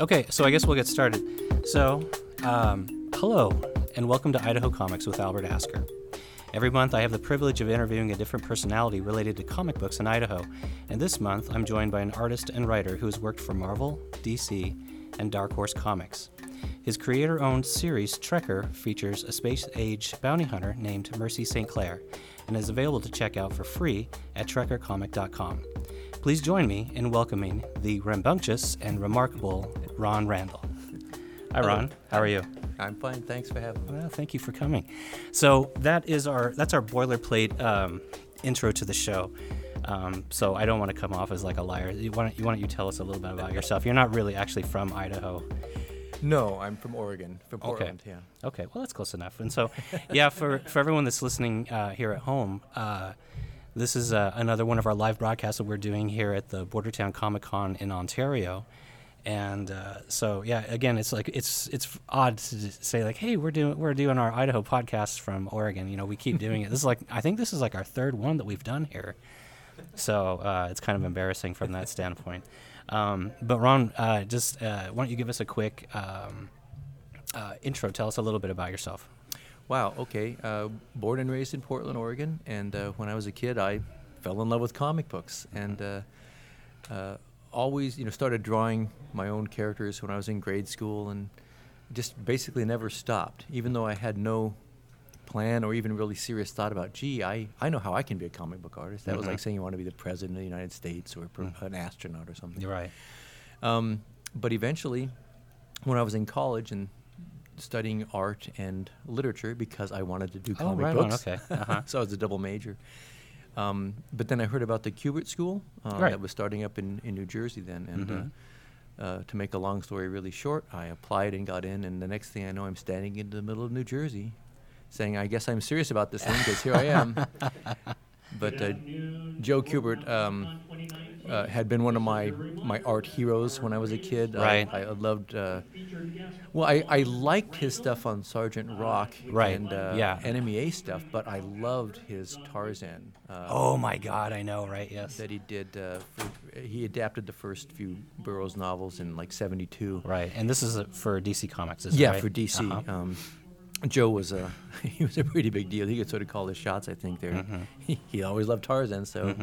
Okay, so I guess we'll get started. So, hello, and welcome to Idaho Comics with Albert Asker. Every month I have the privilege of interviewing a different personality related to comic books in Idaho, and this month I'm joined by an artist and writer who has worked for Marvel, DC, and Dark Horse Comics. His creator-owned series, Trekker, features a space-age bounty hunter named Mercy St. Clair, and is available to check out for free at trekkercomic.com. Please join me in welcoming the rambunctious and remarkable Ron Randall. Hi, Ron. Hello. How are you? I'm fine. Thanks for having me. Well, thank you for coming. So that's our boilerplate intro to the show. So I don't want to come off as like a liar. Why don't you tell us a little bit about yourself? You're not really actually from Idaho. No, I'm from Oregon, from Portland. Okay. Yeah. Okay. Well, that's close enough. And so, yeah, for everyone that's listening here at home, this is another one of our live broadcasts that we're doing here at the Bordertown Comic Con in Ontario. And so, yeah, again, it's odd to say like, hey, we're doing our Idaho podcast from Oregon. You know, we keep doing it. This is like, I think this is like our third one that we've done here. So it's kind of embarrassing from that standpoint. But Ron, why don't you give us a quick intro? Tell us a little bit about yourself. Wow. Okay. Born and raised in Portland, Oregon, and when I was a kid, I fell in love with comic books, and always, started drawing my own characters when I was in grade school, and just basically never stopped, even though I had no plan or even really serious thought about, I know how I can be a comic book artist. That was like saying you want to be the president of the United States or an astronaut or something. You're right. But eventually, when I was in college and studying art and literature, because I wanted to do comic books. Okay. Uh-huh. So I was a double major. But then I heard about the Kubert School that was starting up in New Jersey then. And to make a long story really short, I applied and got in, and the next thing I know, I'm standing in the middle of New Jersey saying, I guess I'm serious about this thing, because here I am. But Joe Kubert had been one of my art heroes when I was a kid. Right. I loved, I liked his stuff on Sergeant Rock and NMEA stuff, but I loved his Tarzan. Oh my God, I know, right? Yes. That he did. He adapted the first few Burroughs novels in like '72. Right, and this is for DC Comics, isn't it? Yeah, right? For DC. Uh-huh. Joe was a pretty big deal. He could sort of call his shots, I think, there. Mm-hmm. He always loved Tarzan, so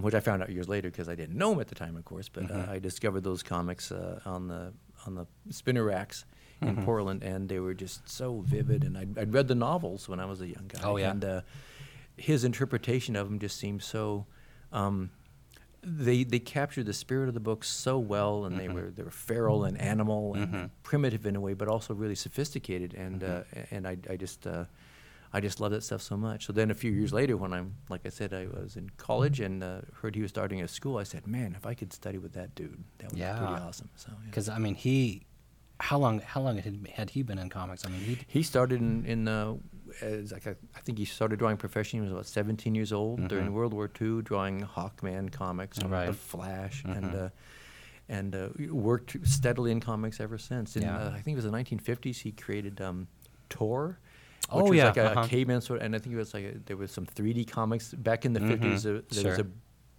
which I found out years later because I didn't know him at the time, of course. But I discovered those comics on the spinner racks in Portland, and they were just so vivid. And I'd read the novels when I was a young guy. Oh yeah. And his interpretation of them just seemed so. They captured the spirit of the books so well, and they were feral and animal and primitive in a way, but also really sophisticated. And I just love that stuff so much. So then a few years later, when I was in college and heard he was starting a school, I said, "Man, if I could study with that dude, that would be pretty awesome." So because how long had he been in comics? I mean, he started I think he started drawing professionally when he was about 17 years old during World War II, drawing Hawkman comics and The Flash, and worked steadily in comics ever since. I think it was the 1950s he created Tor, which was like a caveman sort of, and I think it was like there was some 3D comics back in the 50s. There was a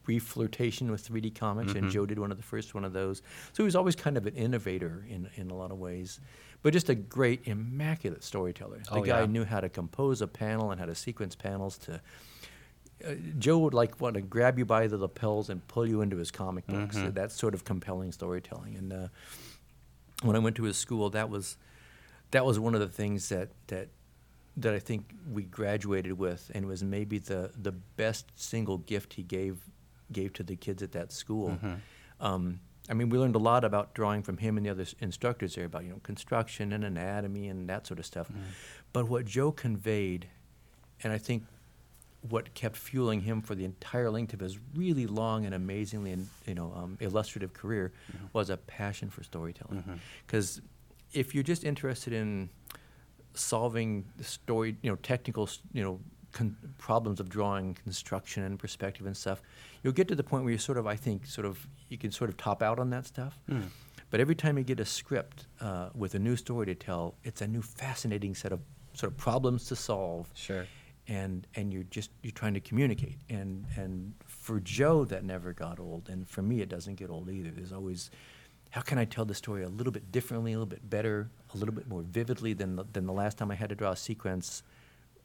brief flirtation with 3D comics, and Joe did one of those. So he was always kind of an innovator in a lot of ways, but just a great, immaculate storyteller. The guy knew how to compose a panel and how to sequence panels to... Joe would want to grab you by the lapels and pull you into his comic books. So that's sort of compelling storytelling. And when I went to his school, that was one of the things that I think we graduated with, and was maybe the best single gift he gave to the kids at that school. I mean, we learned a lot about drawing from him and the other instructors there about construction and anatomy and that sort of stuff. But what Joe conveyed, and I think what kept fueling him for the entire length of his really long and amazingly illustrative career, was a passion for storytelling. Because if you're just interested in solving the story, technical, problems of drawing, construction and perspective and stuff, you'll get to the point where you can sort of top out on that stuff. But every time you get a script with a new story to tell, it's a new fascinating set of sort of problems to solve. Sure. And you're trying to communicate. And for Joe, that never got old, and for me, it doesn't get old either. There's always how can I tell the story a little bit differently, a little bit better, a little bit more vividly than the last time I had to draw a sequence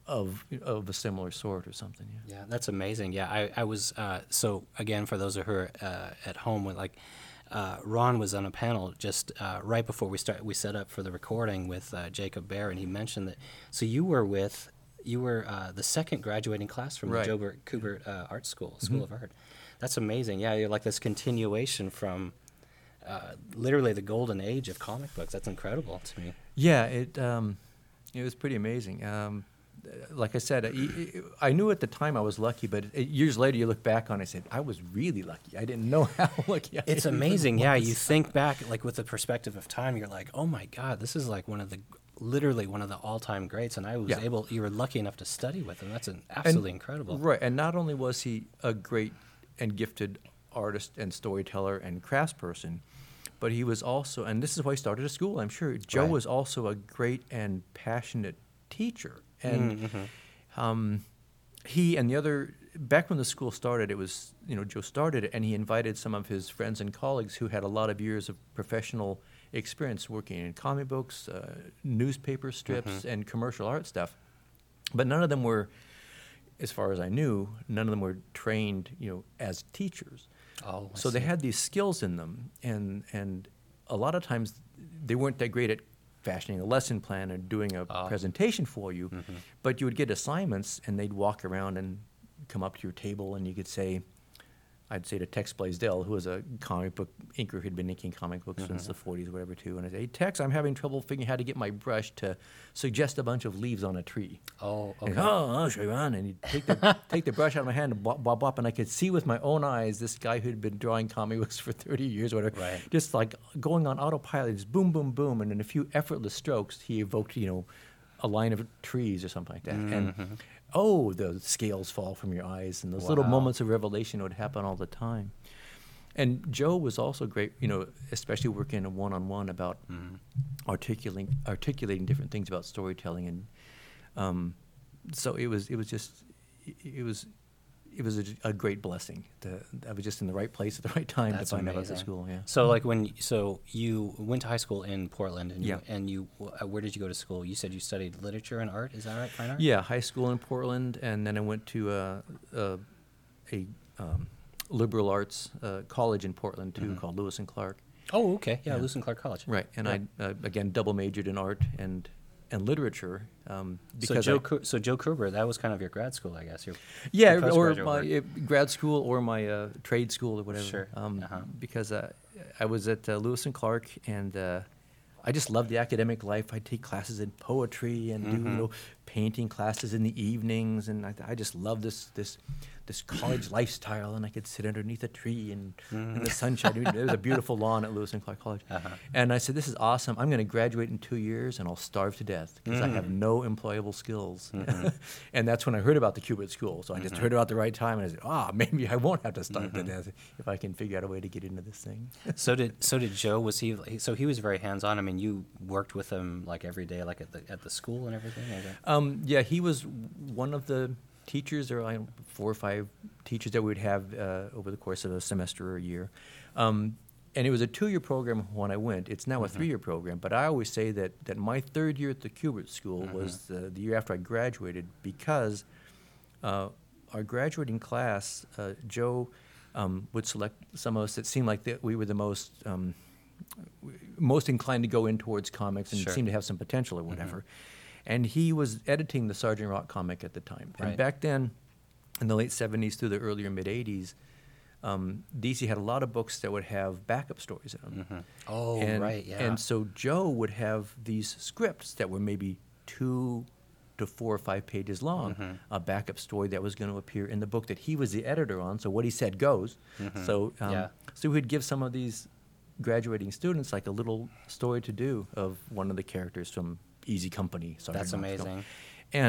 of a similar sort or something. Yeah, that's amazing. Yeah, I was so again, for those who are at home, with like Ron was on a panel just right before we set up for the recording with Jacob Baer, and he mentioned that. So you were the second graduating class from the Joe Kubert Art School mm-hmm. of Art. That's amazing. Yeah, you're like this continuation from literally the golden age of comic books. That's incredible to me. Yeah, it was pretty amazing. Like I said, I knew at the time I was lucky, but years later you look back on it and say, I was really lucky. I didn't know how lucky I was. It's amazing, yeah. You think back, like with the perspective of time, you're like, oh my God, this is like literally one of the all-time greats, and I was you were lucky enough to study with him. That's absolutely incredible. Right, and not only was he a great and gifted artist and storyteller and craftsperson, but he was also, and this is why he started a school, I'm sure, Joe was also a great and passionate teacher. And mm-hmm. He and the other, back when the school started, it was, Joe started it, and he invited some of his friends and colleagues who had a lot of years of professional experience working in comic books, newspaper strips, mm-hmm. and commercial art stuff. But none of them were, as far as I knew, trained, as teachers. Oh, so they had these skills in them, and a lot of times they weren't that great at fashioning a lesson plan or doing a presentation for you, mm-hmm. but you would get assignments, and they'd walk around and come up to your table, and you could say, I'd say to Tex Blaisdell, who was a comic book inker who'd been inking comic books mm-hmm. since the 40s or whatever, too, and I'd say, hey, Tex, I'm having trouble figuring out how to get my brush to suggest a bunch of leaves on a tree. Oh, okay. And, I'll show you on. And he'd take the brush out of my hand and bop, bop, bop, and I could see with my own eyes this guy who'd been drawing comic books for 30 years or whatever, just like going on autopilot, just boom, boom, boom, and in a few effortless strokes, he evoked, a line of trees or something like that. Mm-hmm. And the scales fall from your eyes, and those little moments of revelation would happen all the time. And Joe was also great, especially working in a one-on-one about articulating different things about storytelling, and so it was a great blessing. I was just in the right place at the right time to find out about the school. Yeah. So like so you went to high school in Portland, and where did you go to school? You said you studied literature and art. Is that right? Fine art? Yeah, high school in Portland, and then I went to a liberal arts college in Portland too, mm-hmm. called Lewis and Clark. Oh, okay. Yeah, Lewis and Clark College. Right, and I again double majored in art and literature, because so Joe Kubert, that was kind of your grad school, I guess. Or my grad school or my trade school or whatever. Sure. Because I was at Lewis and Clark, and I just loved the academic life. I'd take classes in poetry and mm-hmm. do painting classes in the evenings, and I just loved this college lifestyle. And I could sit underneath a tree and in the sunshine. There was a beautiful lawn at Lewis and Clark College, and I said, "This is awesome. I'm going to graduate in 2 years, and I'll starve to death because I have no employable skills." Mm-hmm. And that's when I heard about the Kubert School. So I just heard about the right time, and I said, maybe I won't have to starve to death if I can figure out a way to get into this thing." So did Joe? Was he? So he was very hands-on. I mean, you worked with him like every day, like at the school and everything. Yeah, he was one of the teachers. There were 4 or 5 teachers that we would have over the course of a semester or a year. And it was a 2-year program when I went. It's now a 3-year program, but I always say that my 3rd year at the Kubert School was the year after I graduated, because our graduating class, Joe would select some of us that seemed like that we were the most inclined to go in towards comics and seemed to have some potential or whatever. And he was editing the Sergeant Rock comic at the time. Right. And back then, in the late 70s through the earlier mid-80s, DC had a lot of books that would have backup stories in them. Mm-hmm. Oh, right, yeah. And so Joe would have these scripts that were maybe 2 to 4 or 5 pages long, a backup story that was going to appear in the book that he was the editor on, so what he said goes. Mm-hmm. So we'd give some of these graduating students like a little story to do of one of the characters from Easy Company. Sorry, that's amazing. Film.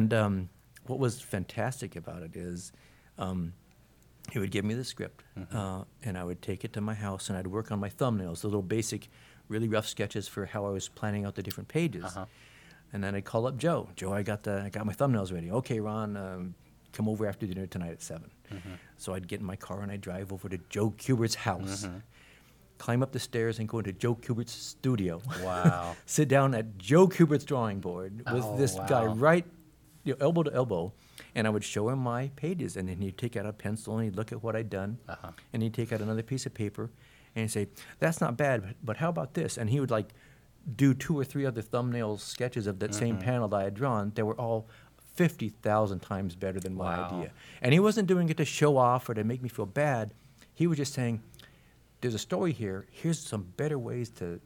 And what was fantastic about it is he would give me the script, and I would take it to my house, and I'd work on my thumbnails, the little basic, really rough sketches for how I was planning out the different pages. And then I'd call up Joe. Joe, I got my thumbnails ready. Okay, Ron, come over after dinner tonight at 7:00. So I'd get in my car, and I'd drive over to Joe Kubert's house. climb up the stairs and go into Joe Kubert's studio. Wow. Sit down at Joe Kubert's drawing board with this guy right, elbow to elbow. And I would show him my pages, and then he'd take out a pencil, and he'd look at what I'd done, and he'd take out another piece of paper, and he'd say, that's not bad, but how about this? And he would, like, do 2 or 3 other thumbnail sketches of that same panel that I had drawn. They were all 50,000 times better than my idea. And he wasn't doing it to show off or to make me feel bad. He was just saying, there's a story here. Here's some better ways to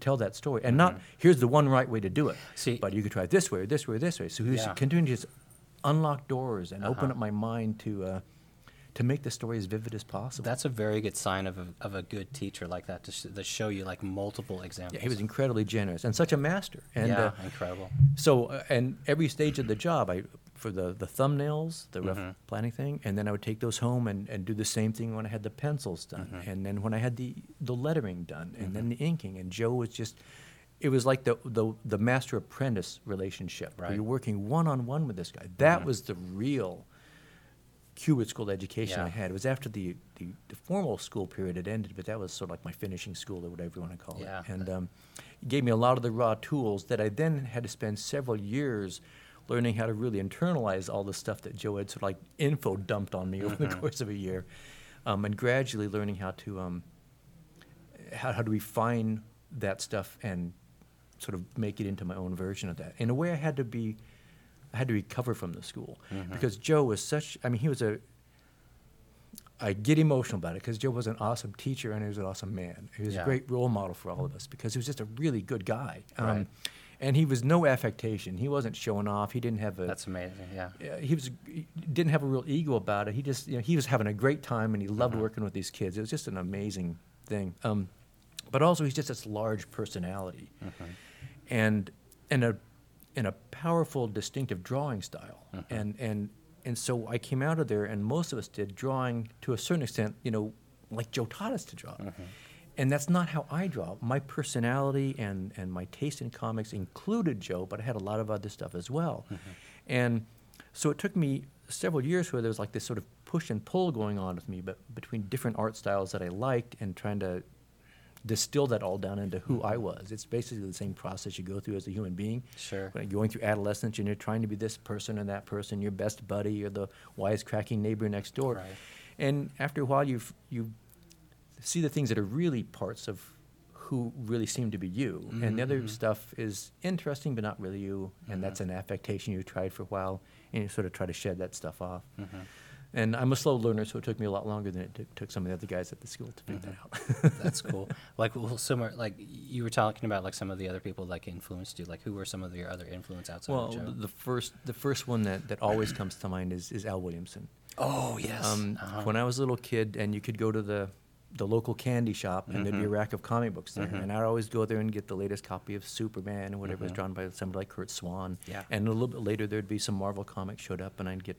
tell that story. And not, here's the one right way to do it. See, but you could try it this way, or this way, or this way. So he was continuing to just unlock doors and open up my mind to make the story as vivid as possible. That's a very good sign of a good teacher like that, to show you like multiple examples. Yeah, he was incredibly generous and such a master. And, incredible. So, and every stage of the job, for the thumbnails, the rough planning thing, and then I would take those home and do the same thing when I had the pencils done, and then when I had the lettering done, and then the inking. And Joe was just, it was like the master-apprentice relationship. Right. You're working one-on-one with this guy. That was the real Kubert School education I had. It was after the formal school period had ended, but that was sort of like my finishing school, or whatever you want to call it. And it gave me a lot of the raw tools that I then had to spend several years learning how to really internalize all the stuff that Joe had sort of like info dumped on me over the course of a year, and gradually learning how to refine that stuff and sort of make it into my own version of that. In a way, I had to recover from the school because Joe was such, I get emotional about it because Joe was an awesome teacher and he was an awesome man. He was a great role model for all of us because he was just a really good guy. Right. And he was no affectation. He wasn't showing off. He didn't have a... That's amazing, He didn't have a real ego about it. He just, he was having a great time, and he loved working with these kids. It was just an amazing thing. But also, he's just this large personality. And a powerful, distinctive drawing style. And so I came out of there, and most of us did, drawing to a certain extent, like Joe taught us to draw. And that's not how I draw. My personality and my taste in comics included Joe, but I had a lot of other stuff as well. And so it took me several years where there was like this sort of push and pull going on with me, but between different art styles that I liked and trying to distill that all down into who I was. It's basically the same process you go through as a human being. Sure. When you're going through adolescence and you're trying to be this person and that person, your best buddy or the wisecracking neighbor next door. Right. And after a while, you see the things that are really parts of who really seem to be you. And the other stuff is interesting but not really you, and that's an affectation you tried for a while, and you sort of try to shed that stuff off. And I'm a slow learner, so it took me a lot longer than it took some of the other guys at the school to figure that out. That's cool. Similar, like you were talking about, like some of the other people like influenced you. Like, who were some of your other influence outside of Joe? Well, the first one that always comes to mind is Al Williamson. Oh yes. When I was a little kid, and you could go to the local candy shop, and there'd be a rack of comic books there. And I'd always go there and get the latest copy of Superman or whatever was drawn by somebody like Kurt Swan. Yeah. And a little bit later, there'd be some Marvel comics showed up, and I'd get...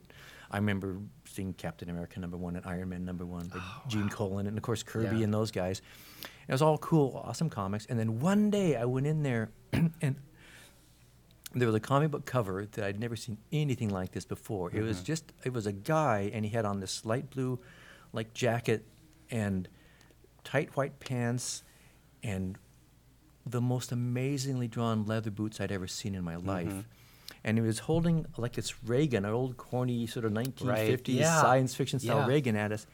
I remember seeing Captain America #1 and Iron Man #1, Gene Colan, and of course Kirby and those guys. And it was all cool, awesome comics. And then one day I went in there, and there was a comic book cover that I'd never seen anything like this before. It was a guy, and he had on this light blue, like jacket, and tight white pants, and the most amazingly drawn leather boots I'd ever seen in my life. And he was holding like this ray gun, an old corny sort of 1950s science fiction style ray gun at us.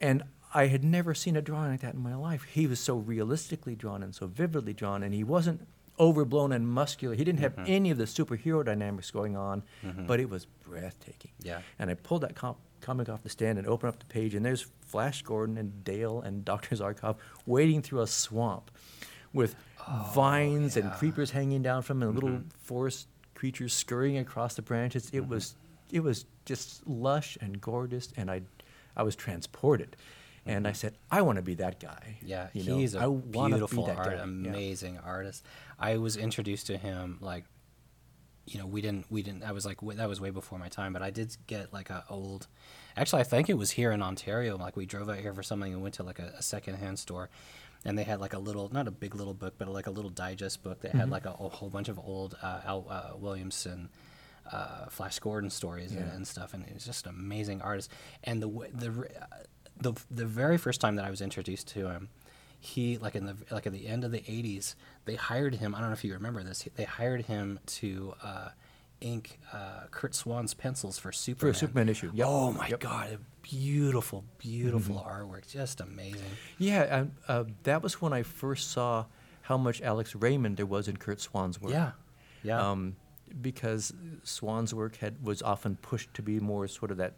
And I had never seen a drawing like that in my life. He was so realistically drawn and so vividly drawn, and he wasn't overblown and muscular. He didn't have any of the superhero dynamics going on, but it was breathtaking. Yeah. And I pulled that comic off the stand and opened up the page, and there's Flash Gordon and Dale and Dr. Zarkov wading through a swamp with vines and creepers hanging down from a little forest creatures scurrying across the branches. It was just lush and gorgeous, and I was transported. And I said, I want to be that guy. Yeah, he's a beautiful artist, amazing artist. I was introduced to him like, I was like, that was way before my time, but I did get like a old, actually I think it was here in Ontario, like we drove out here for something and went to like a secondhand store. And they had like a little, not a big little book, but like a little digest book that had like a whole bunch of old Al Williamson, Flash Gordon stories and stuff. And it was just an amazing artist. And the the very first time that I was introduced to him, he like at the end of the 80s, they hired him. I don't know if you remember this. They hired him to ink Kurt Swan's pencils for Superman. For a Superman issue. Yep. Oh my God! Beautiful, beautiful artwork. Just amazing. Yeah, that was when I first saw how much Alex Raymond there was in Kurt Swan's work. Yeah, yeah. Because Swan's work was often pushed to be more sort of that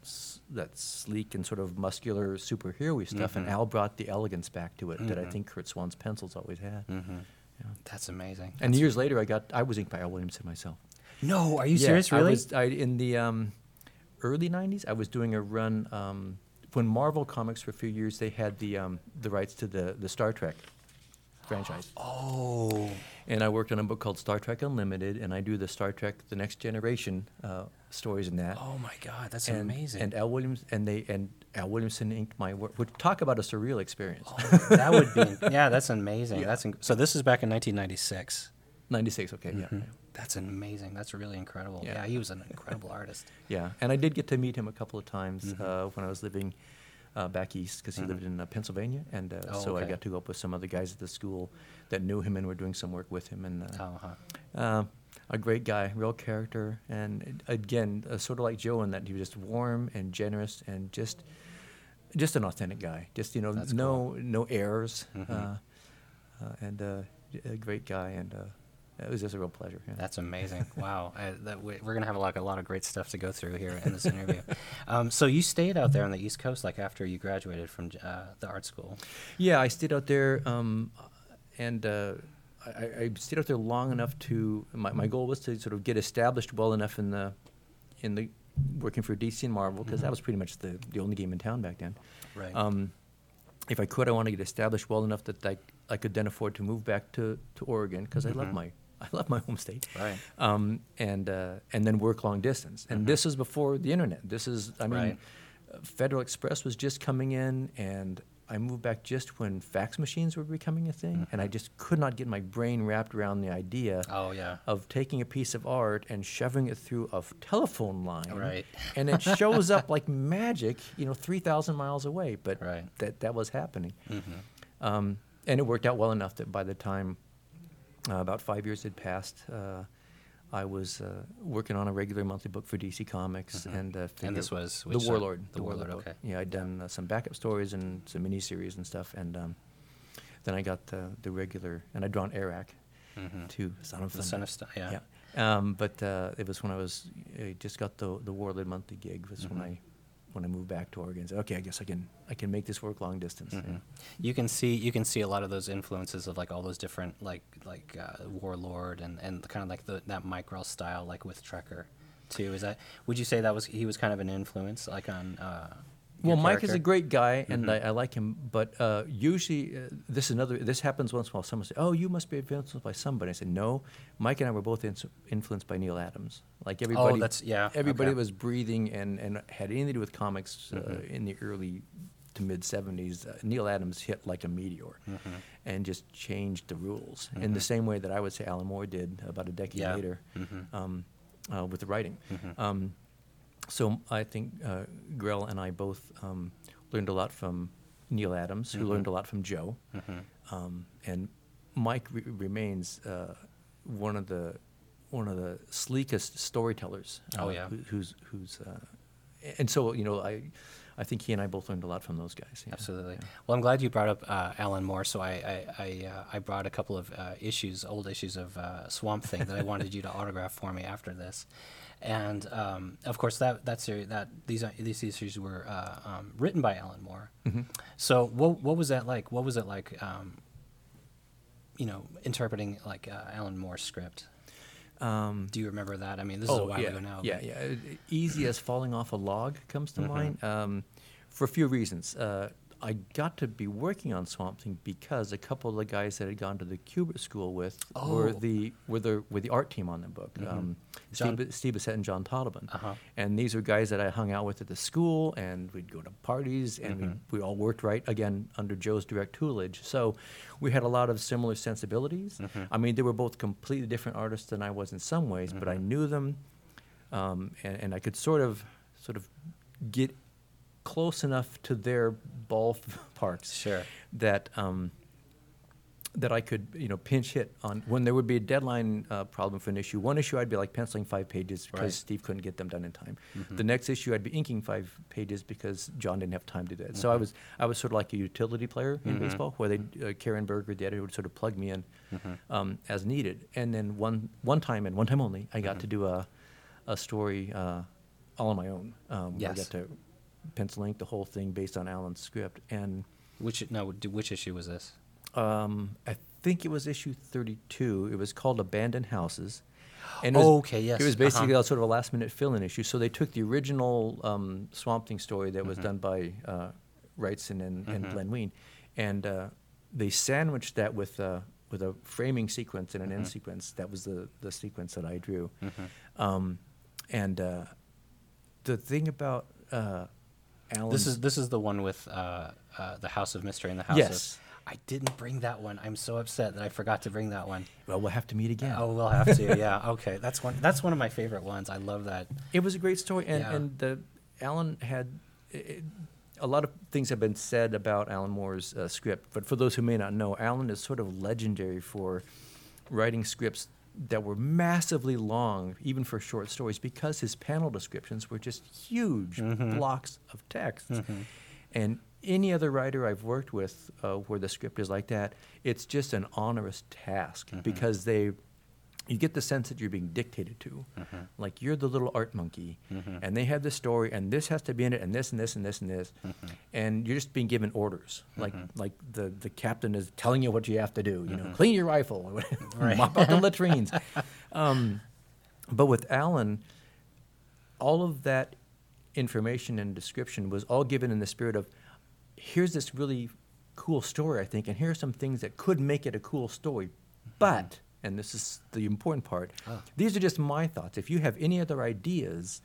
sleek and sort of muscular superhero-y stuff, and Al brought the elegance back to it that I think Kurt Swan's pencils always had. Mm-hmm. Yeah. That's amazing. And that's years later, I was inked by Al Williamson myself. No, are you serious? Really? In the early 90s, I was doing a run when Marvel Comics for a few years, they had the rights to the Star Trek franchise. Oh. And I worked on a book called Star Trek Unlimited, and I do the Star Trek: The Next Generation stories in that. Oh my God, that's amazing! And Al Williamson inked my work. We'd talk about a surreal experience. Oh, that would be that's amazing. Yeah. So this is back in 1996. 96, okay, yeah. That's amazing. That's really incredible. Yeah, he was an incredible artist. Yeah, and I did get to meet him a couple of times when I was living back east, because he lived in Pennsylvania, and I got to go up with some other guys at the school that knew him and were doing some work with him. And a great guy, real character, and again, sort of like Joe in that he was just warm and generous and just an authentic guy. Just that's no airs, and a great guy, and it was just a real pleasure. Yeah. That's amazing. Wow. We're going to have a lot of great stuff to go through here in this interview. So you stayed out there on the East Coast after you graduated from the art school. Yeah, I stayed out there, I stayed out there long enough to, my goal was to sort of get established well enough in the working for DC and Marvel, because that was pretty much the only game in town back then. Right. If I could, I want to get established well enough that I could then afford to move back to Oregon, because I love my home state, right? And then work long distance. And this is before the internet. Federal Express was just coming in, and I moved back just when fax machines were becoming a thing, and I just could not get my brain wrapped around the idea of taking a piece of art and shoving it through a telephone line, right? And it shows up like magic, 3,000 miles away, but that was happening. And it worked out well enough that by the time about 5 years had passed, I was working on a regular monthly book for DC Comics. And this was? The Warlord. The Warlord, okay. Yeah, I'd done some backup stories and some miniseries and stuff, and then I got the regular, and I'd drawn Arak, too, Son of Thunder. Yeah. But it was when I just got the Warlord monthly gig, was when I moved back to Oregon, said, okay, I guess I can make this work long distance. Yeah. You can see a lot of those influences of like all those different like Warlord and kind of like that micro style like with Trekker too. Is that, would you say that he was kind of an influence like on? Well, Mike is a great guy, and I like him, but usually this happens once in a while. Someone says, "Oh, you must be influenced by somebody." I said, "No, Mike and I were both influenced by Neil Adams. Like everybody, everybody was breathing and had anything to do with comics in the early to mid '70s. Neil Adams hit like a meteor and just changed the rules in the same way that I would say Alan Moore did about a decade later with the writing." So I think Grell and I both learned a lot from Neil Adams, who learned a lot from Joe. And Mike remains one of the sleekest storytellers. I think he and I both learned a lot from those guys. Yeah. Absolutely. Yeah. Well, I'm glad you brought up Alan Moore. So I brought a couple of old issues of Swamp Thing that I wanted you to autograph for me after this. And of course, these issues were written by Alan Moore. So what was that like? What was it like? Interpreting like Alan Moore's script. Do you remember that? I mean, this is a while ago now. Yeah. Easy as falling off a log comes to mind for a few reasons. I got to be working on Swamp Thing because a couple of the guys that had gone to the Kubert School with were the art team on the book, Steve Bissett and John Toddleman. And these were guys that I hung out with at the school, and we'd go to parties, and we all worked under Joe's direct tutelage. So we had a lot of similar sensibilities. I mean, they were both completely different artists than I was in some ways, but I knew them, and I could sort of get close enough to their ballparks that that I could, you know, pinch hit on when there would be a deadline problem for an issue. One issue I'd be like penciling 5 pages because Steve couldn't get them done in time. Mm-hmm. The next issue I'd be inking 5 pages because John didn't have time to do that. Mm-hmm. So I was sort of like a utility player in baseball, where they Karen Berger, the editor, would sort of plug me in as needed. And then one time and one time only, I got to do a story all on my own. I got to pencil ink the whole thing based on Alan's script. And which issue was this? I think it was issue 32. It was called Abandoned Houses. And it was basically sort of a last-minute fill-in issue. So they took the original Swamp Thing story that was done by Wrightson and Glenn Wein, and they sandwiched that with a framing sequence and an end sequence. That was the sequence that I drew. And the thing about Alan... This is the one with the House of Mystery and the House of... I didn't bring that one. I'm so upset that I forgot to bring that one. Well, we'll have to meet again. Oh, we'll have to. Yeah. Okay. That's one of my favorite ones. I love that. It was a great story, and Alan had a lot of things have been said about Alan Moore's script. But for those who may not know, Alan is sort of legendary for writing scripts that were massively long, even for short stories, because his panel descriptions were just huge blocks of text, and any other writer I've worked with where the script is like that, it's just an onerous task because you get the sense that you're being dictated to. Like you're the little art monkey and they have this story and this has to be in it and this and this and this and this. And you're just being given orders. Like the captain is telling you what you have to do. You know, clean your rifle, or whatever, mop out the latrines. But with Alan, all of that information and description was all given in the spirit of, here's this really cool story, I think, and here are some things that could make it a cool story. But, and this is the important part, these are just my thoughts. If you have any other ideas,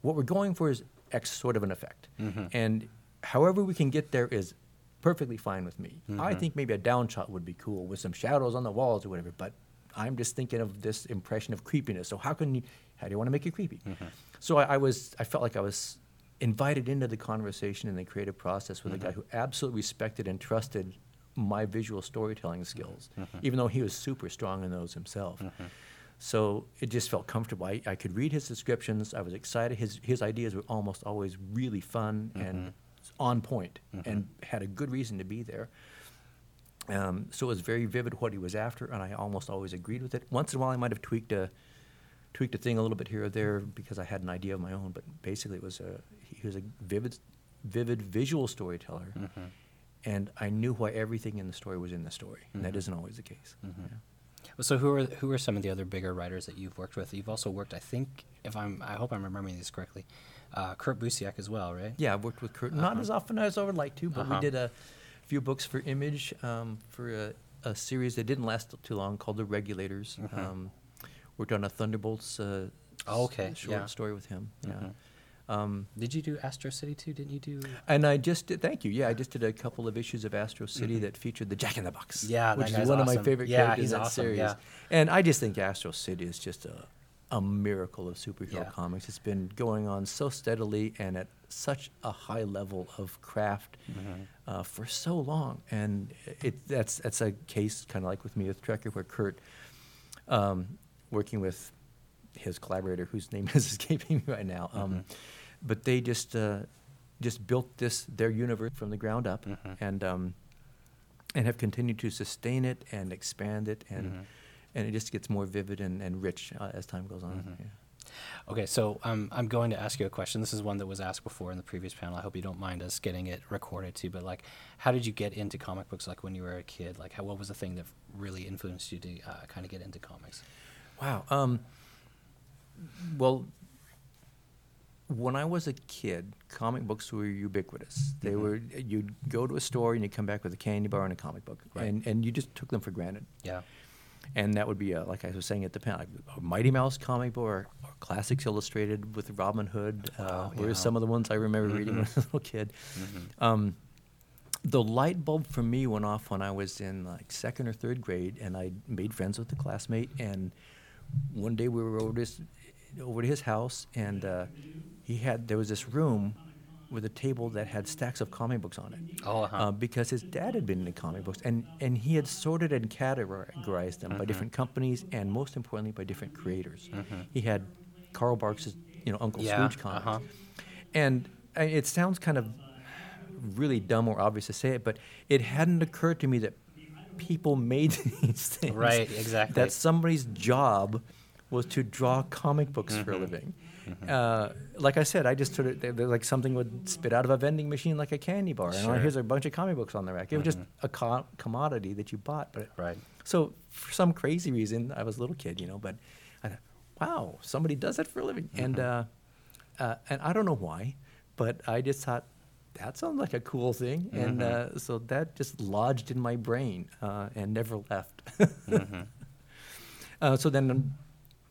what we're going for is X sort of an effect. And however we can get there is perfectly fine with me. I think maybe a down shot would be cool with some shadows on the walls or whatever, but I'm just thinking of this impression of creepiness. So how do you want to make it creepy? So I felt like I was invited into the conversation and the creative process with a guy who absolutely respected and trusted my visual storytelling skills, even though he was super strong in those himself. So it just felt comfortable. I could read his descriptions. I was excited. His ideas were almost always really fun and on point and had a good reason to be there. So it was very vivid what he was after, and I almost always agreed with it. Once in a while, I might have tweaked a thing a little bit here or there because I had an idea of my own, but basically he was a vivid visual storyteller, and I knew why everything in the story was in the story, and that isn't always the case. Yeah. Well, so who are some of the other bigger writers that you've worked with? You've also worked, I think, I hope I'm remembering these correctly, Kurt Busiek as well, right? Yeah, I've worked with Kurt, not as often as I would like to, but we did a few books for Image for a series that didn't last too long called The Regulators. Worked on a Thunderbolts short story with him. Did you do Astro City too? Didn't you do? And I just did. Thank you. Yeah, I just did a couple of issues of Astro City that featured the Jack in the Box. Yeah, which is one of my favorite characters in that series. Yeah. And I just think Astro City is just a miracle of superhero comics. It's been going on so steadily and at such a high level of craft for so long. And that's a case kind of like with me with Trekker, where Kurt. Working with his collaborator, whose name is escaping me right now, but they just built their universe from the ground up, and have continued to sustain it and expand it, and it just gets more vivid and rich as time goes on. Yeah. Okay, so I'm going to ask you a question. This is one that was asked before in the previous panel. I hope you don't mind us getting it recorded too. But like, how did you get into comic books? Like when you were a kid, like what was the thing that really influenced you to kind of get into comics? Wow. Well, when I was a kid, comic books were ubiquitous. They were, you'd go to a store and you'd come back with a candy bar and a comic book, and you just took them for granted. Yeah. And that would be, like I was saying at the panel, like a Mighty Mouse comic book or Classics Illustrated with Robin Hood were some of the ones I remember reading when I was a little kid. The light bulb for me went off when I was in like second or third grade, and I made friends with a classmate, and one day we were over to his house, and there was this room with a table that had stacks of comic books on it. Oh, uh-huh. Because his dad had been in the comic books, and he had sorted and categorized them by different companies, and most importantly, by different creators. He had Carl Barks' Uncle Scrooge comics. And it sounds kind of really dumb or obvious to say it, but it hadn't occurred to me that people made these things. Right, exactly. That somebody's job was to draw comic books for a living. Like I said, I just sort of, they're like something would spit out of a vending machine like a candy bar. Sure. And here's a bunch of comic books on the rack. It was just a commodity that you bought. But right. So for some crazy reason, I was a little kid, but I thought, wow, somebody does that for a living. And I don't know why, but I just thought, that sounds like a cool thing. And so that just lodged in my brain and never left. So then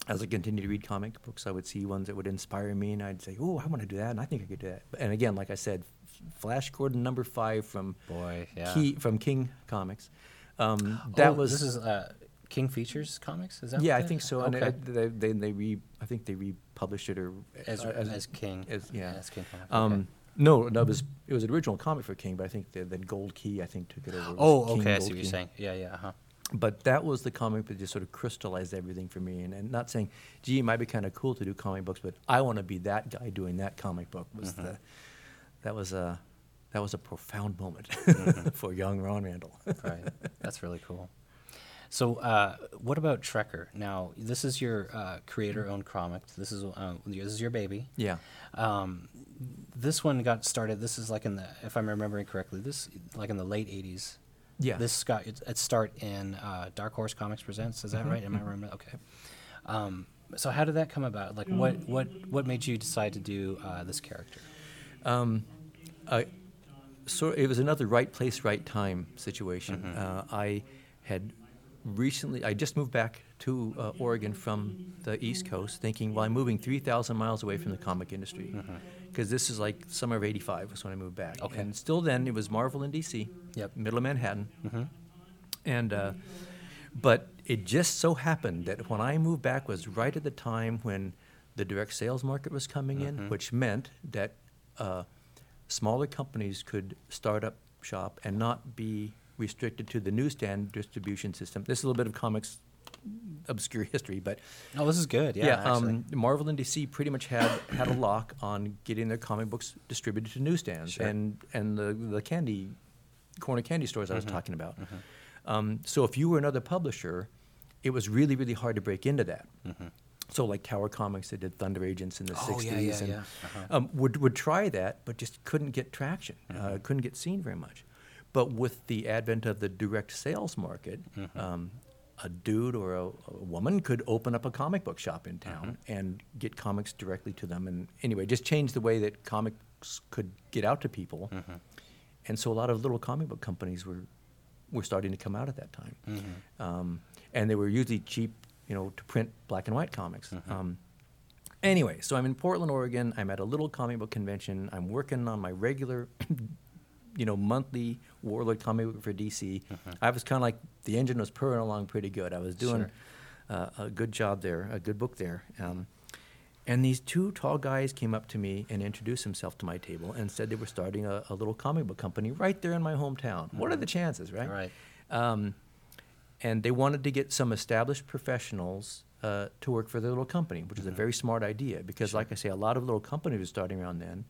as I continued to read comic books, I would see ones that would inspire me, and I'd say, oh, I want to do that, and I think I could do that. And again, like I said, Flash Gordon #5 from King Comics. This is King Features Comics? Is that what I think so. Okay. And I think they republished it as King. As King Comics. Okay. No, it was an original comic for King, but I think then Gold Key, I think, took it over. Oh, okay, I see what you're saying. Yeah, uh-huh. But that was the comic that just sort of crystallized everything for me. And not saying, gee, it might be kind of cool to do comic books, but I want to be that guy doing that comic book. That was a profound moment for young Ron Randall. Right, that's really cool. So what about Trekker? Now, this is your creator-owned comic. This is your baby. Yeah. This one got started. This is like if I'm remembering correctly, this like in the late 80s. Yeah. This got its start in Dark Horse Comics Presents. Is that right? Am I remembering? Okay. So how did that come about? Like, what made you decide to do this character? So it was another right place, right time situation. I had recently, I just moved back to Oregon from the East Coast, thinking, well, I'm moving 3,000 miles away from the comic industry, because this is like summer of '85 was when I moved back. Okay. And still then, it was Marvel in DC, middle of Manhattan. And but it just so happened that when I moved back was right at the time when the direct sales market was coming in, which meant that smaller companies could start up shop and not be restricted to the newsstand distribution system. This is a little bit of comics obscure history, but... Oh, this is good, yeah Marvel and DC pretty much had a lock on getting their comic books distributed to newsstands and the corner candy stores I was talking about. So if you were another publisher, it was really, really hard to break into that. So like Tower Comics that did Thunder Agents in the 60s would try that, but just couldn't get traction, couldn't get seen very much. But with the advent of the direct sales market, a dude or a woman could open up a comic book shop in town and get comics directly to them. And anyway, just changed the way that comics could get out to people. And so a lot of little comic book companies were starting to come out at that time. And they were usually cheap, to print black and white comics. Anyway, so I'm in Portland, Oregon. I'm at a little comic book convention. I'm working on my regular... monthly Warlord comic book for DC. I was kind of like, the engine was purring along pretty good. I was doing a good job there, a good book there. And these two tall guys came up to me and introduced themselves to my table and said they were starting a little comic book company right there in my hometown. What are the chances, right? Right. And they wanted to get some established professionals to work for their little company, which is a very smart idea because, like I say, a lot of little companies were starting around then.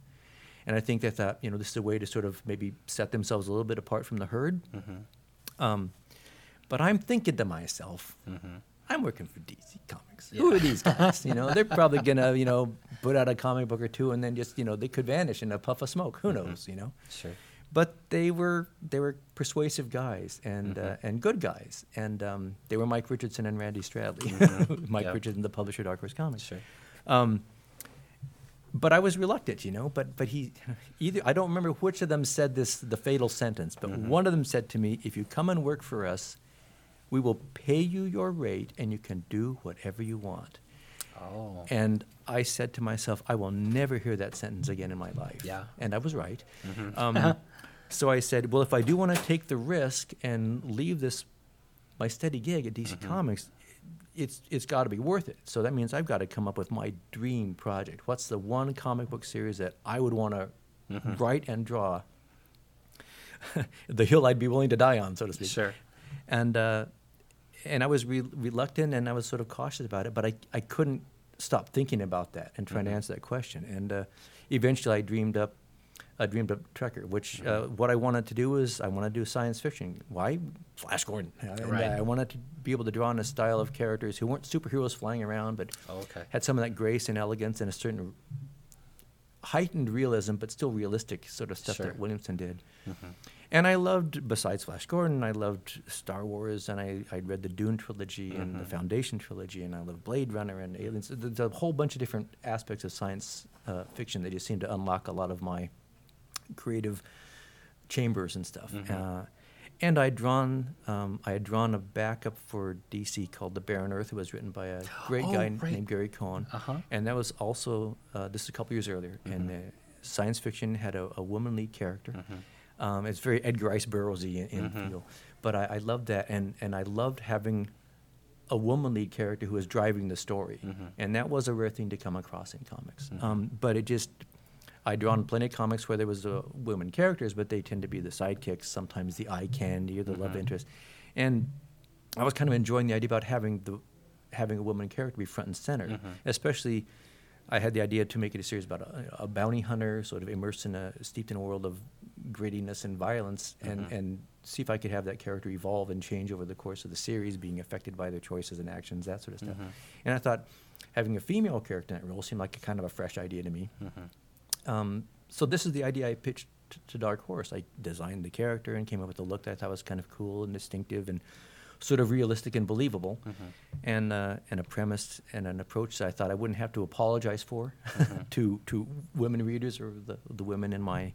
And I think they thought, this is a way to sort of maybe set themselves a little bit apart from the herd. But I'm thinking to myself, I'm working for DC Comics. Yeah. Who are these guys? They're probably going to, put out a comic book or two and then just, they could vanish in a puff of smoke. Who knows, Sure. But they were persuasive guys and good guys. And they were Mike Richardson and Randy Stradley. Mike Richardson, the publisher of Dark Horse Comics. Sure. But I was reluctant, But he, either I don't remember which of them said the fatal sentence. But one of them said to me, "If you come and work for us, we will pay you your rate, and you can do whatever you want." Oh. And I said to myself, "I will never hear that sentence again in my life." Yeah. And I was right. So I said, "Well, if I do want to take the risk and leave my steady gig at DC Comics." It's got to be worth it. So that means I've got to come up with my dream project. What's the one comic book series that I would want to write and draw the hill I'd be willing to die on, so to speak. Sure. And I was reluctant and I was sort of cautious about it, but I couldn't stop thinking about that and trying to answer that question. And eventually I dreamed up Trekker, which what I wanted to do was I wanted to do science fiction. Why? Flash Gordon. I wanted to be able to draw on a style of characters who weren't superheroes flying around, but had some of that grace and elegance and a certain heightened realism, but still realistic sort of stuff that Williamson did. And I loved, besides Flash Gordon, I loved Star Wars, and I'd read the Dune trilogy and the Foundation trilogy, and I loved Blade Runner and Aliens. There's a whole bunch of different aspects of science fiction that just seemed to unlock a lot of my creative chambers and stuff. And I had drawn a backup for DC called The Barren Earth, who was written by a great guy named Gary Cohn. And that was also, this is a couple years earlier, and science fiction had a woman lead character. It's very Edgar Rice Burroughs-y in feel. But I loved that, and I loved having a woman lead character who was driving the story. And that was a rare thing to come across in comics. But it just... I'd drawn plenty of comics where there was women characters, but they tend to be the sidekicks, sometimes the eye candy or the love interest. And I was kind of enjoying the idea about having a woman character be front and center. Especially, I had the idea to make it a series about a bounty hunter, sort of steeped in a world of grittiness and violence, and see if I could have that character evolve and change over the course of the series, being affected by their choices and actions, that sort of stuff. And I thought having a female character in that role seemed like a kind of a fresh idea to me. So this is the idea I pitched to Dark Horse. I designed the character and came up with a look that I thought was kind of cool and distinctive and sort of realistic and believable, and a premise and an approach that I thought I wouldn't have to apologize for to women readers or the women in my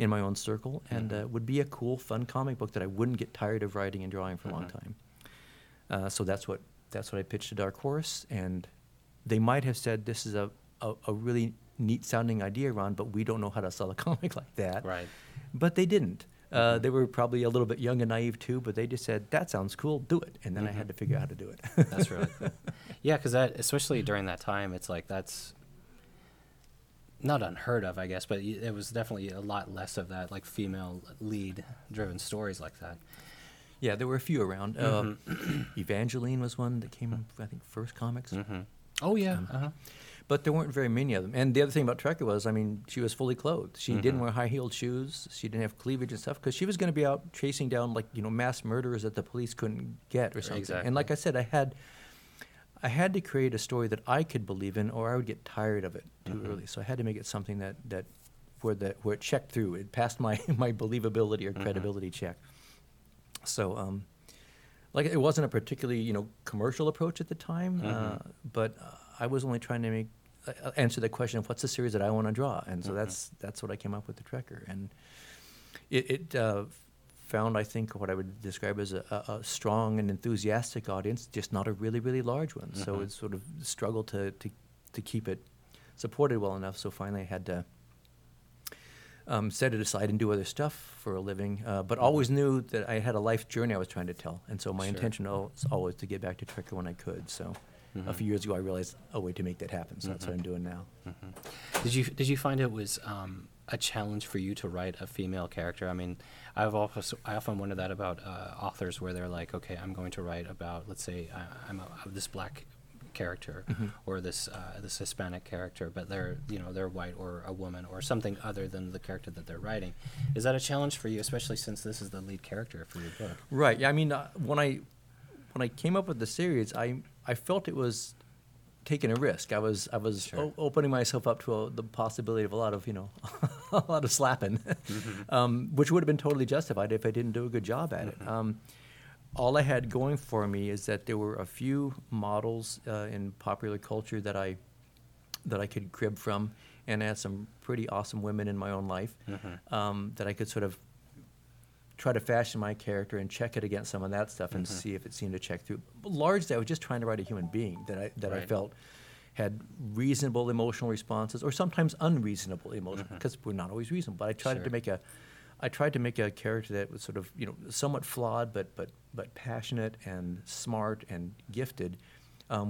own circle, and would be a cool, fun comic book that I wouldn't get tired of writing and drawing for a long time. So that's what I pitched to Dark Horse, and they might have said this is a really neat-sounding idea, Ron, but we don't know how to sell a comic like that. Right. But they didn't. They were probably a little bit young and naive, too, but they just said, that sounds cool, do it. And then I had to figure out how to do it. That's really cool. Yeah, because especially during that time, it's like that's not unheard of, I guess, but it was definitely a lot less of that, like, female lead-driven stories like that. Yeah, there were a few around. Evangeline was one that came in, I think, First Comics. Oh, yeah. But there weren't very many of them. And the other thing about Trekker was, I mean, she was fully clothed. She didn't wear high-heeled shoes. She didn't have cleavage and stuff because she was going to be out chasing down, like, you know, mass murderers that the police couldn't get or something. Exactly. And like I said, I had to create a story that I could believe in, or I would get tired of it too early. So I had to make it something where it checked through. It passed my believability or credibility check. So, like, it wasn't a particularly, you know, commercial approach at the time, but I was only trying to answer the question of what's the series that I want to draw, and so that's what I came up with, the Trekker, and it found, I think, what I would describe as a strong and enthusiastic audience, just not a really, really large one. So it sort of struggled to keep it supported well enough. So finally, I had to set it aside and do other stuff for a living, but always knew that I had a life journey I was trying to tell, and so my intention was always to get back to Trekker when I could. So. A few years ago, I realized a way to make that happen, so that's what I'm doing now. Did you find it was a challenge for you to write a female character? I mean, I often wonder that about authors, where they're like, okay, I'm going to write about, let's say, I'm this black character or this Hispanic character, but they're white or a woman or something other than the character that they're writing. Is that a challenge for you, especially since this is the lead character for your book? Right. Yeah. I mean, when I came up with the series, I felt it was taking a risk. I was opening myself up to the possibility of a lot of slapping, which would have been totally justified if I didn't do a good job at it. All I had going for me is that there were a few models in popular culture that I could crib from, and I had some pretty awesome women in my own life that I could sort of try to fashion my character and check it against some of that stuff and see if it seemed to check through. But largely, I was just trying to write a human being that I felt had reasonable emotional responses, or sometimes unreasonable emotions, because we're not always reasonable. But I tried to make a character that was sort of, you know, somewhat flawed, but passionate and smart and gifted,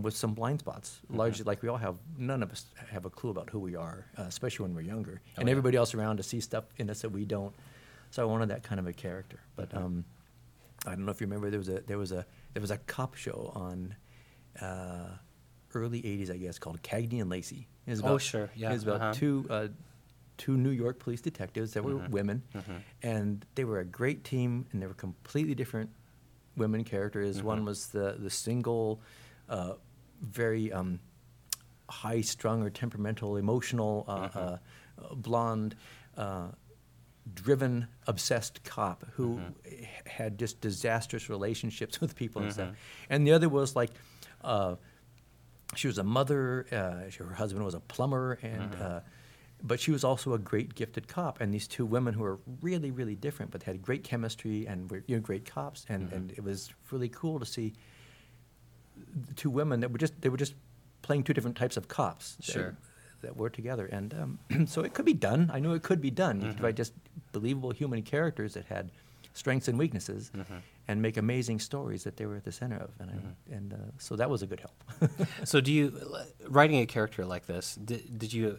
with some blind spots, largely like we all have. None of us have a clue about who we are, especially when we're younger. And everybody else around us sees stuff in us that we don't. So I wanted that kind of a character. But I don't know if you remember, there was a cop show on early 80s, I guess, called Cagney and Lacey. It was about two New York police detectives that were women, and they were a great team, and they were completely different women characters. One was the single, very high-strung or temperamental, emotional, blonde, driven, obsessed cop who had just disastrous relationships with people and stuff. And the other was like, she was a mother, her husband was a plumber, and but she was also a great gifted cop. And these two women who were really, really different, but had great chemistry and were great cops. And, and it was really cool to see the two women that were just playing two different types of cops. That were together. And so it could be done. I knew it could be done. You could write just believable human characters that had strengths and weaknesses and make amazing stories that they were at the center of. And so that was a good help. So do you, writing a character like this, did you,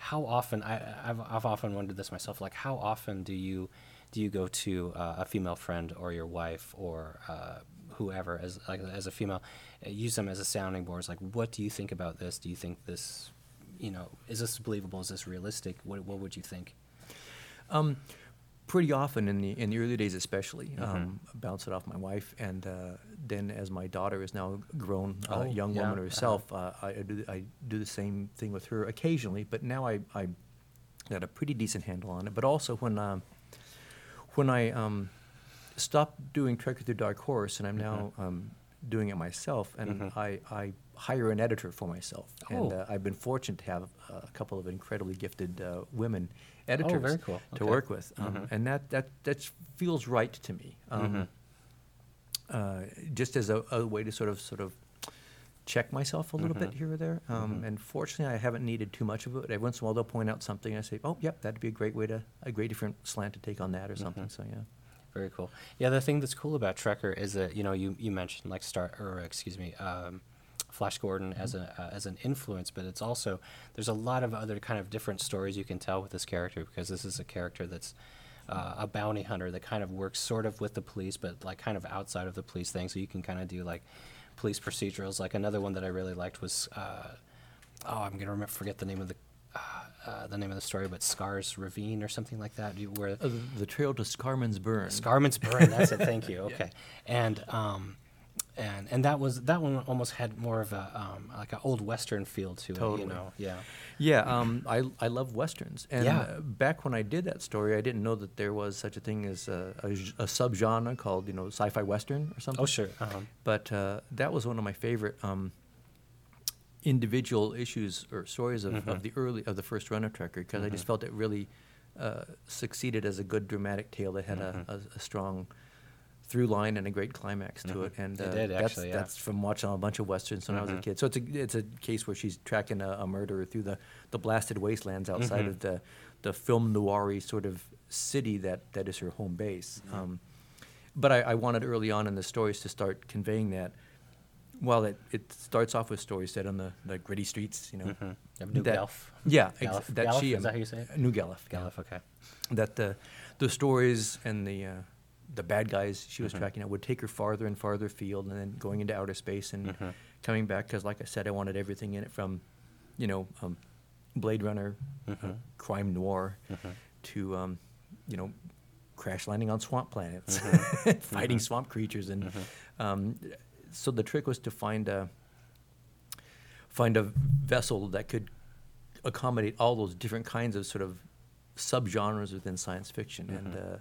how often, I've often wondered this myself, like how often do you go to a female friend or your wife or whoever as a female, use them as a sounding board? It's like, what do you think about this? Do you think this, is this believable? Is this realistic? What would you think? Pretty often in the early days, especially, bounce it off my wife, and then as my daughter is now a grown young woman herself, I do the same thing with her occasionally. But now I got a pretty decent handle on it. But also when I stopped doing Trekker Through Dark Horse, and I'm now doing it myself, and I hire an editor for myself. And I've been fortunate to have a couple of incredibly gifted women editors to work with. And that feels right to me, just as a way to sort of check myself a little bit here or there. And fortunately, I haven't needed too much of it. Every once in a while, they'll point out something, and I say, oh, yep, that'd be a great different slant to take on that or something, so yeah. Very cool. Yeah, the thing that's cool about Trekker is that you mentioned Flash Gordon as an influence, but it's also there's a lot of other kind of different stories you can tell with this character, because this is a character that's a bounty hunter that kind of works sort of with the police, but like kind of outside of the police thing. So you can kind of do like police procedurals. Like another one that I really liked was I'm gonna forget the name of the name of the story, but Scar's Ravine or something like that, where the trail to Scarman's Burn. Scarman's Burn, that's it. Thank you. Okay, yeah. And that one almost had more of a like an old western feel to it. I love westerns, and back when I did that story, I didn't know that there was such a thing as a subgenre called sci-fi western or something. But that was one of my favorite individual issues or stories of the first run of Trekker, because I just felt it really succeeded as a good dramatic tale that had a strong through line and a great climax to it. And it did, actually, that's from watching a bunch of westerns when I was a kid. So it's a case where she's tracking a murderer through the blasted wastelands outside of the film noir-y sort of city that is her home base. But I wanted early on in the stories to start conveying that. Well, it starts off with stories set on the gritty streets, New Guelph. Yeah, Guelph? Is that how you say it? New Guelph. Guelph, okay. That the stories and the bad guys she was tracking out would take her farther and farther afield, and then going into outer space and coming back, because like I said, I wanted everything in it from, Blade Runner, crime noir, to, crash landing on swamp planets, fighting swamp creatures, and... So the trick was to find a vessel that could accommodate all those different kinds of sort of subgenres within science fiction. And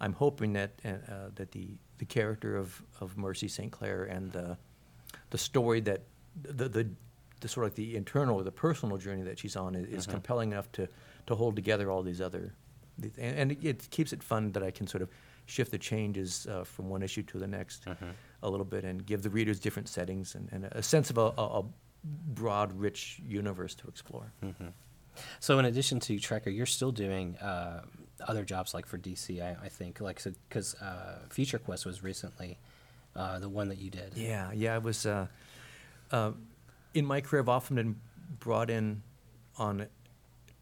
I'm hoping that the character of Mercy St. Clair and the story that the sort of the internal or the personal journey that she's on is compelling enough to hold together all these other, and it keeps it fun that I can sort of shift the changes from one issue to the next a little bit, and give the readers different settings and a sense of a broad, rich universe to explore. So in addition to Trekker, you're still doing other jobs like for DC, I think, because Future Quest was recently the one that you did. Yeah, I was in my career. I've often been brought in on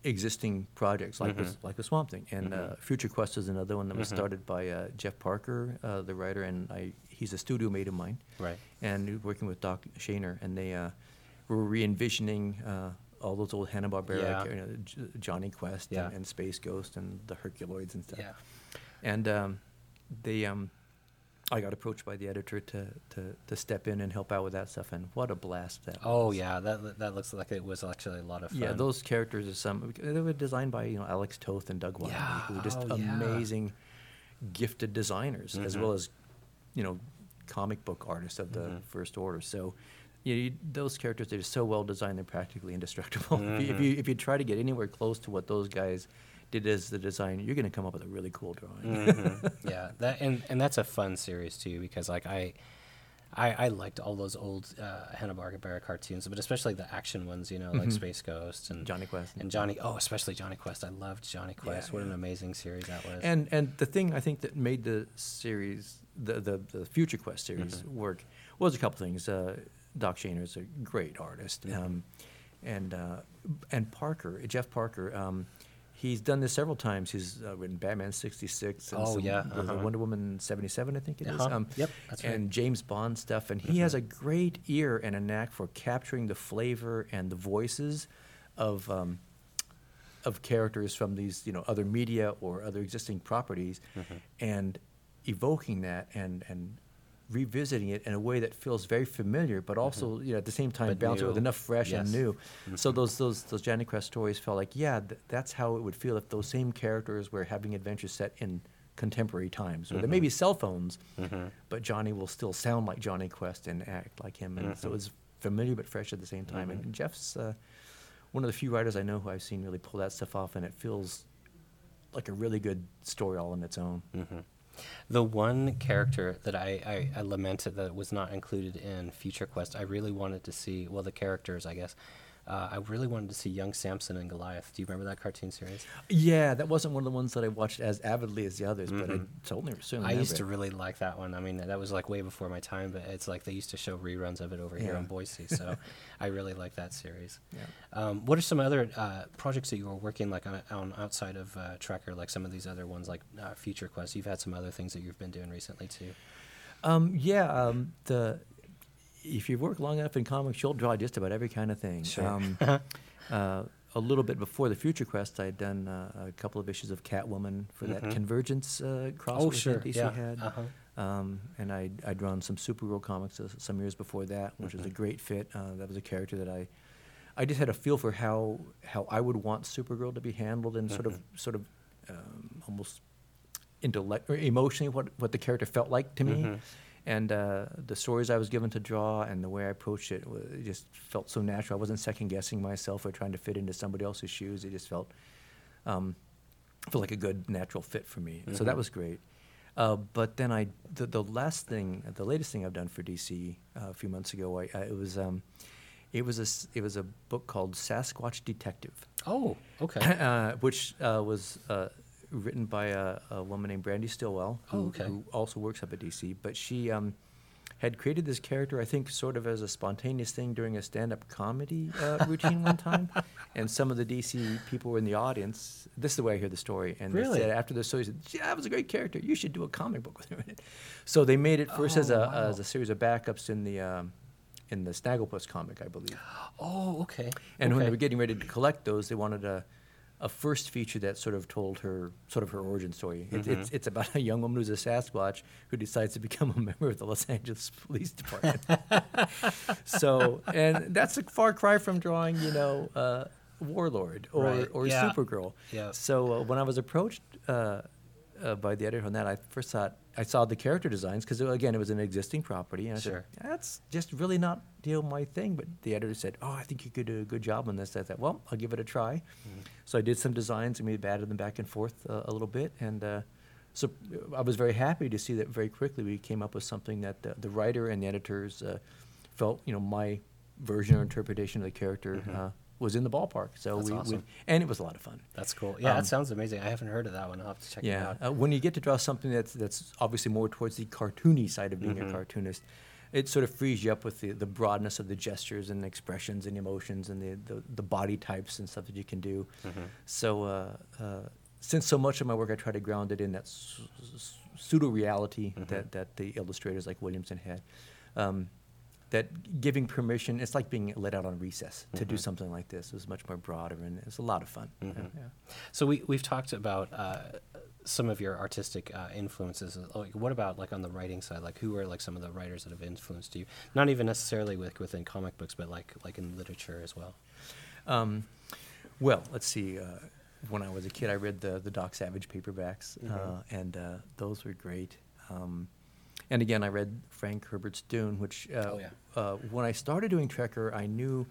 existing projects like the Swamp Thing, and Future Quest is another one that was started by Jeff Parker, the writer, and he's a studio mate of mine, right? And working with Doc Shaner, and they were re-envisioning all those old Hanna-Barbera, Johnny Quest and Space Ghost and the Herculoids and stuff. Yeah. And I got approached by the editor to step in and help out with that stuff, and what a blast that was. Oh, yeah, that looks like it was actually a lot of fun. Yeah, those characters are they were designed by Alex Toth and Doug Wiley, who were just amazing, gifted designers, as well as, comic book artists of the first order. So those characters, they're so well designed, they're practically indestructible. If you try to get anywhere close to what those guys did as the design, you're going to come up with a really cool drawing. Yeah, that and that's a fun series too, because I liked all those old Hanna-Barbera cartoons, but especially the action ones, like Space Ghost and Johnny Quest and especially Johnny Quest. I loved Johnny Quest. An amazing series that was. And the thing I think that made the series, the Future Quest series work was a couple things. Doc Shaner is a great artist, and Parker, Jeff Parker. He's done this several times. He's written Batman 66. And Wonder Woman 77, I think it is. That's right. And James Bond stuff. And he has a great ear and a knack for capturing the flavor and the voices of characters from these, other media or other existing properties, and evoking that and revisiting it in a way that feels very familiar, but also at the same time balanced with enough fresh and new. So those Johnny Quest stories felt like that's how it would feel if those same characters were having adventures set in contemporary times. Where there may be cell phones, but Johnny will still sound like Johnny Quest and act like him. And so it's familiar but fresh at the same time. And Jeff's one of the few writers I know who I've seen really pull that stuff off, and it feels like a really good story all on its own. The one character that I lamented that was not included in Future Quest, I really wanted to see, the characters, I guess, I really wanted to see young Samson and Goliath. Do you remember that cartoon series? Yeah, that wasn't one of the ones that I watched as avidly as the others, but I totally remember. I used to really like that one. I mean, that was way before my time, but it's they used to show reruns of it over here in Boise, so I really like that series. Yeah. What are some other projects that you were working on outside of Trekker, some of these other ones, Future Quest? You've had some other things that you've been doing recently, too. If you work long enough in comics, you'll draw just about every kind of thing. Sure. A little bit before the Future Quest, I had done a couple of issues of Catwoman for that Convergence crossover that DC had. And I'd drawn some Supergirl comics some years before that, which was a great fit. That was a character that I just had a feel for how I would want Supergirl to be handled and sort of almost emotionally what the character felt like to me. And the stories I was given to draw and the way I approached it, it just felt so natural. I wasn't second-guessing myself or trying to fit into somebody else's shoes. It just felt like a good, natural fit for me. So that was great. But then the latest thing I've done for DC a few months ago, it was a book called Sasquatch Detective. Oh, okay. which was. Written by a woman named Brandy Stillwell, who also works up at DC. But she had created this character, I think, sort of as a spontaneous thing during a stand-up comedy routine one time. And some of the DC people were in the audience. This is the way I hear the story. And really? They said after the story, they said, that was a great character. You should do a comic book with her in it. So they made it first as a series of backups in the... in the Snagglepuss comic, I believe. Oh, okay. And when they were getting ready to collect those, they wanted a first feature that sort of told her origin story. It's about a young woman who's a Sasquatch who decides to become a member of the Los Angeles Police Department. And that's a far cry from drawing, Warlord or Supergirl. Yeah. So when I was approached by the editor on that, I saw the character designs because, again, it was an existing property. And I said, that's just really not my thing. But the editor said, I think you could do a good job on this. I thought, I'll give it a try. So I did some designs and we batted them back and forth a little bit. And so I was very happy to see that very quickly we came up with something that the writer and the editors felt, my version or interpretation of the character was in the ballpark. So that's awesome. And it was a lot of fun. That's cool. Yeah, that sounds amazing. I haven't heard of that one. I'll have to check it out. When you get to draw something that's obviously more towards the cartoony side of being a cartoonist, it sort of frees you up with the broadness of the gestures and expressions and emotions and the body types and stuff that you can do. Mm-hmm. So since so much of my work, I try to ground it in that pseudo-reality that the illustrators like Williamson had. That giving permission, it's like being let out on recess to do something like this. It was much more broader, and it's a lot of fun. Mm-hmm. Yeah. So we've talked about some of your artistic influences. Like, what about like on the writing side? Like, who are like some of the writers that have influenced you? Not even necessarily within comic books, but like in literature as well. Well, let's see. When I was a kid, I read the Doc Savage paperbacks, and those were great. And again, I read Frank Herbert's Dune, which when I started doing Trekker, I knew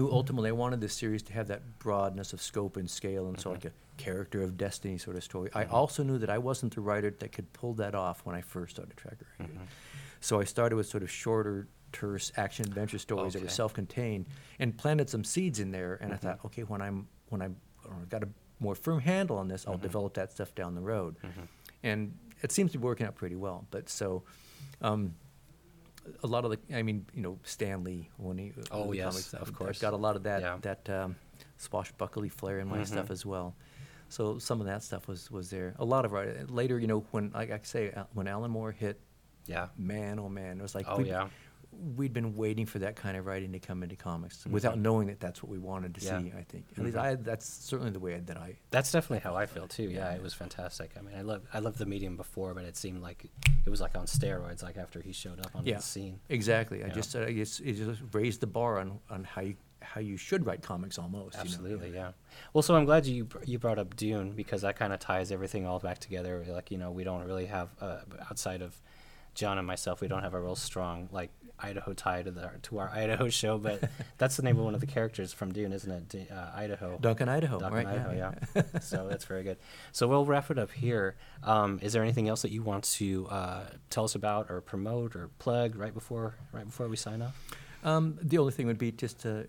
ultimately I wanted this series to have that broadness of scope and scale, and so like a character of destiny sort of story. I also knew that I wasn't the writer that could pull that off when I first started Trekker. So I started with sort of shorter, terse action-adventure stories that were self-contained and planted some seeds in there, and I thought, okay, when I've got a more firm handle on this, I'll develop that stuff down the road. And it seems to be working out pretty well, but so a lot of Stan Lee when he comics, of course, got a lot of that swashbuckly flair in my stuff as well. So some of that stuff was there. A lot of later, when when Alan Moore hit, man, oh man, it was like we'd been waiting for that kind of writing to come into comics without knowing that that's what we wanted to see, I think. At least that's certainly the way that I... That's definitely how I feel, too. Yeah, it was fantastic. I mean, I loved the medium before, but it seemed like it was like on steroids, like after he showed up on the scene. Exactly. Yeah. It just raised the bar on how you should write comics almost. Absolutely, Well, so I'm glad you brought up Dune, because that kind of ties everything all back together. Like, we don't really have, outside of John and myself, we don't have a real strong, like, Idaho tie to our Idaho show, but that's the name of one of the characters from Dune, isn't it? Idaho. Duncan Idaho, yeah. So that's very good. So we'll wrap it up here. Is there anything else that you want to tell us about or promote or plug right before we sign off? The only thing would be just to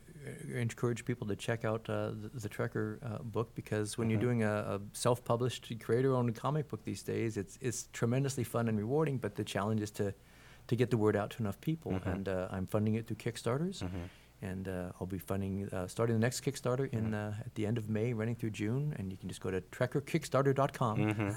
encourage people to check out the Trekker book, because when you're doing a self-published, creator-owned comic book these days, it's tremendously fun and rewarding, but the challenge is to get the word out to enough people, and I'm funding it through Kickstarters, and I'll be funding starting the next Kickstarter in at the end of May, running through June, and you can just go to trekkerkickstarter.com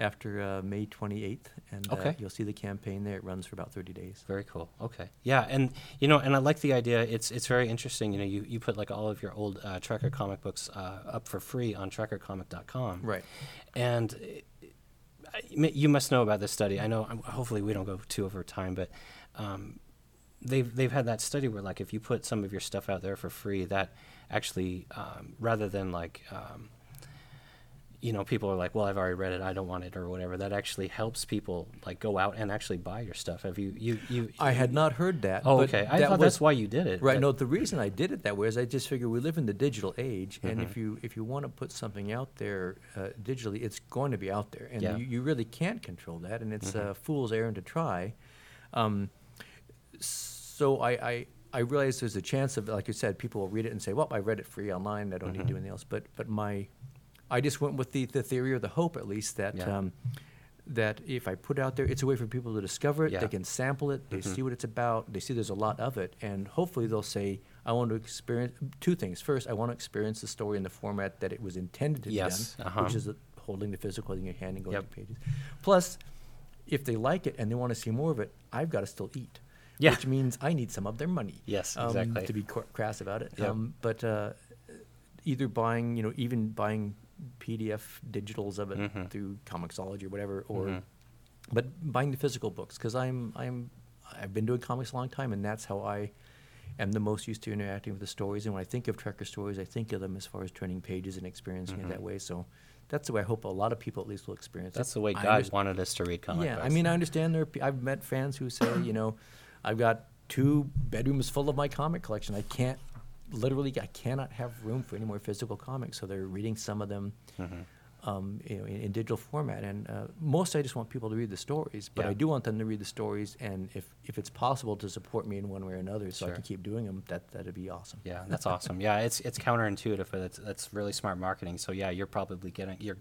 after May 28th, and you'll see the campaign there. It runs for about 30 days. Very cool. Okay. Yeah, and and I like the idea. It's very interesting. You put like all of your old Trekker comic books up for free on trekkercomic.com. Right. And you must know about this study. I know. Hopefully, we don't go too over time, but they've had that study where, like, if you put some of your stuff out there for free, that actually, rather than like, people are like, well, I've already read it, I don't want it or whatever. That actually helps people like go out and actually buy your stuff. Have you? I had not heard that. Oh, okay. I thought that's why you did it. Right. No, the reason I did it that way is I just figure we live in the digital age, and if you want to put something out there digitally, it's going to be out there, and you really can't control that, and it's a fool's errand to try. So I realize there's a chance of, like you said, people will read it and say, well, I read it free online, I don't need to do anything else. But I just went with the theory or the hope, at least, that that if I put out there, it's a way for people to discover it. Yeah. They can sample it. They see what it's about. They see there's a lot of it. And hopefully they'll say, I want to experience two things. First, I want to experience the story in the format that it was intended to be done, which is holding the physical in your hand and going to pages. Plus, if they like it and they want to see more of it, I've got to still eat. Yeah. Which means I need some of their money. Yes, exactly. To be crass about it. Yep. But either buying, even buying PDF digitals of it through Comixology or whatever, or but buying the physical books, because I've been doing comics a long time, and that's how I am the most used to interacting with the stories. And when I think of Trekker stories, I think of them as far as turning pages and experiencing it that way. So that's the way I hope a lot of people at least will experience it. That's the way God wanted us to read comics. Yeah, books. I mean, I understand I've met fans who say, I've got 2 bedrooms full of my comic collection. I cannot have room for any more physical comics. So they're reading some of them in digital format. And most I just want people to read the stories, but I do want them to read the stories. And if it's possible to support me in one way or another, so I can keep doing them, that'd be awesome. Yeah, that's awesome. Yeah, it's counterintuitive, but that's really smart marketing. So yeah, you're probably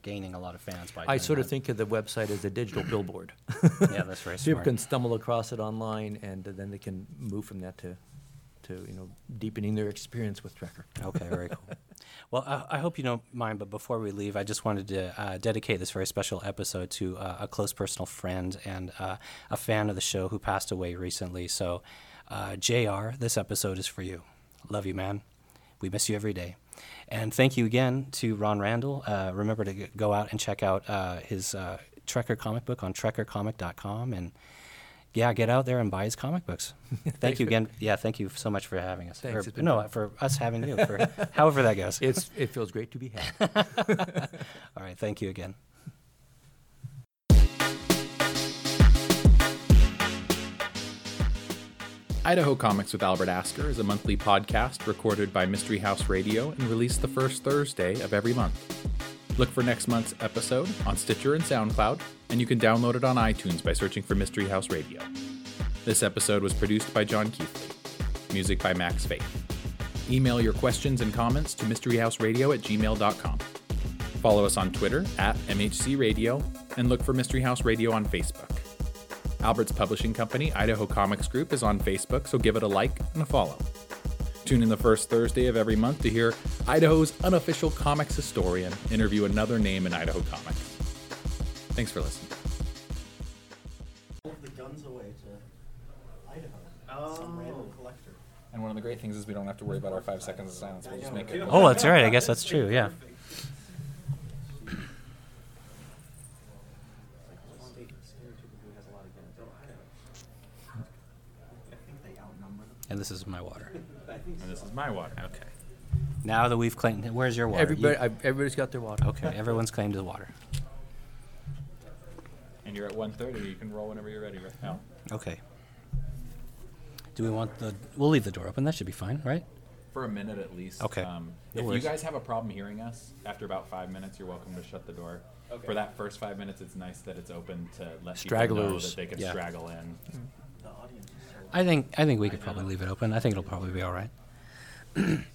gaining a lot of fans by. I sort of think of the website as a digital billboard. Yeah, that's very smart. People can stumble across it online, and then they can move from that to deepening their experience with Trekker. Okay, very cool. Well, I hope you don't mind, but before we leave, I just wanted to dedicate this very special episode to a close personal friend and a fan of the show who passed away recently. So, JR, this episode is for you. Love you, man. We miss you every day. And thank you again to Ron Randall. Remember to go out and check out his Trekker comic book on trekkercomic.com, and yeah, get out there and buy his comic books. Thank you again. Yeah, thank you so much for having us. Thanks. For us having you, for however that goes. It feels great to be here. All right, thank you again. Idaho Comics with Albert Asker is a monthly podcast recorded by Mystery House Radio and released the first Thursday of every month. Look for next month's episode on Stitcher and SoundCloud, and you can download it on iTunes by searching for Mystery House Radio. This episode was produced by John Keithley. Music by Max Faith. Email your questions and comments to mysteryhouseradio@gmail.com. Follow us on Twitter @MHC Radio, and look for Mystery House Radio on Facebook. Albert's publishing company, Idaho Comics Group, is on Facebook, so give it a like and a follow. Tune in the first Thursday of every month to hear Idaho's unofficial comics historian interview another name in Idaho comics. Thanks for listening. Sold the guns away to Idaho. Some random collector. And one of the great things is we don't have to worry about our 5 seconds of silence. We'll just make it. Oh, that's right. I guess that's true. Yeah. And this is my water. And this is my water. Okay. Now that we've claimed, where's your water? Everybody's got their water. Okay, everyone's claimed the water. And you're at 1:30. You can roll whenever you're ready right now. Okay. Do we want we'll leave the door open. That should be fine, right? For a minute at least. Okay. If you guys have a problem hearing us, after about 5 minutes, you're welcome to shut the door. Okay. For that first 5 minutes, it's nice that it's open to let stragglers people know that they can straggle in. Mm-hmm. The audience. I think we could probably leave it open. I think it'll probably be all right.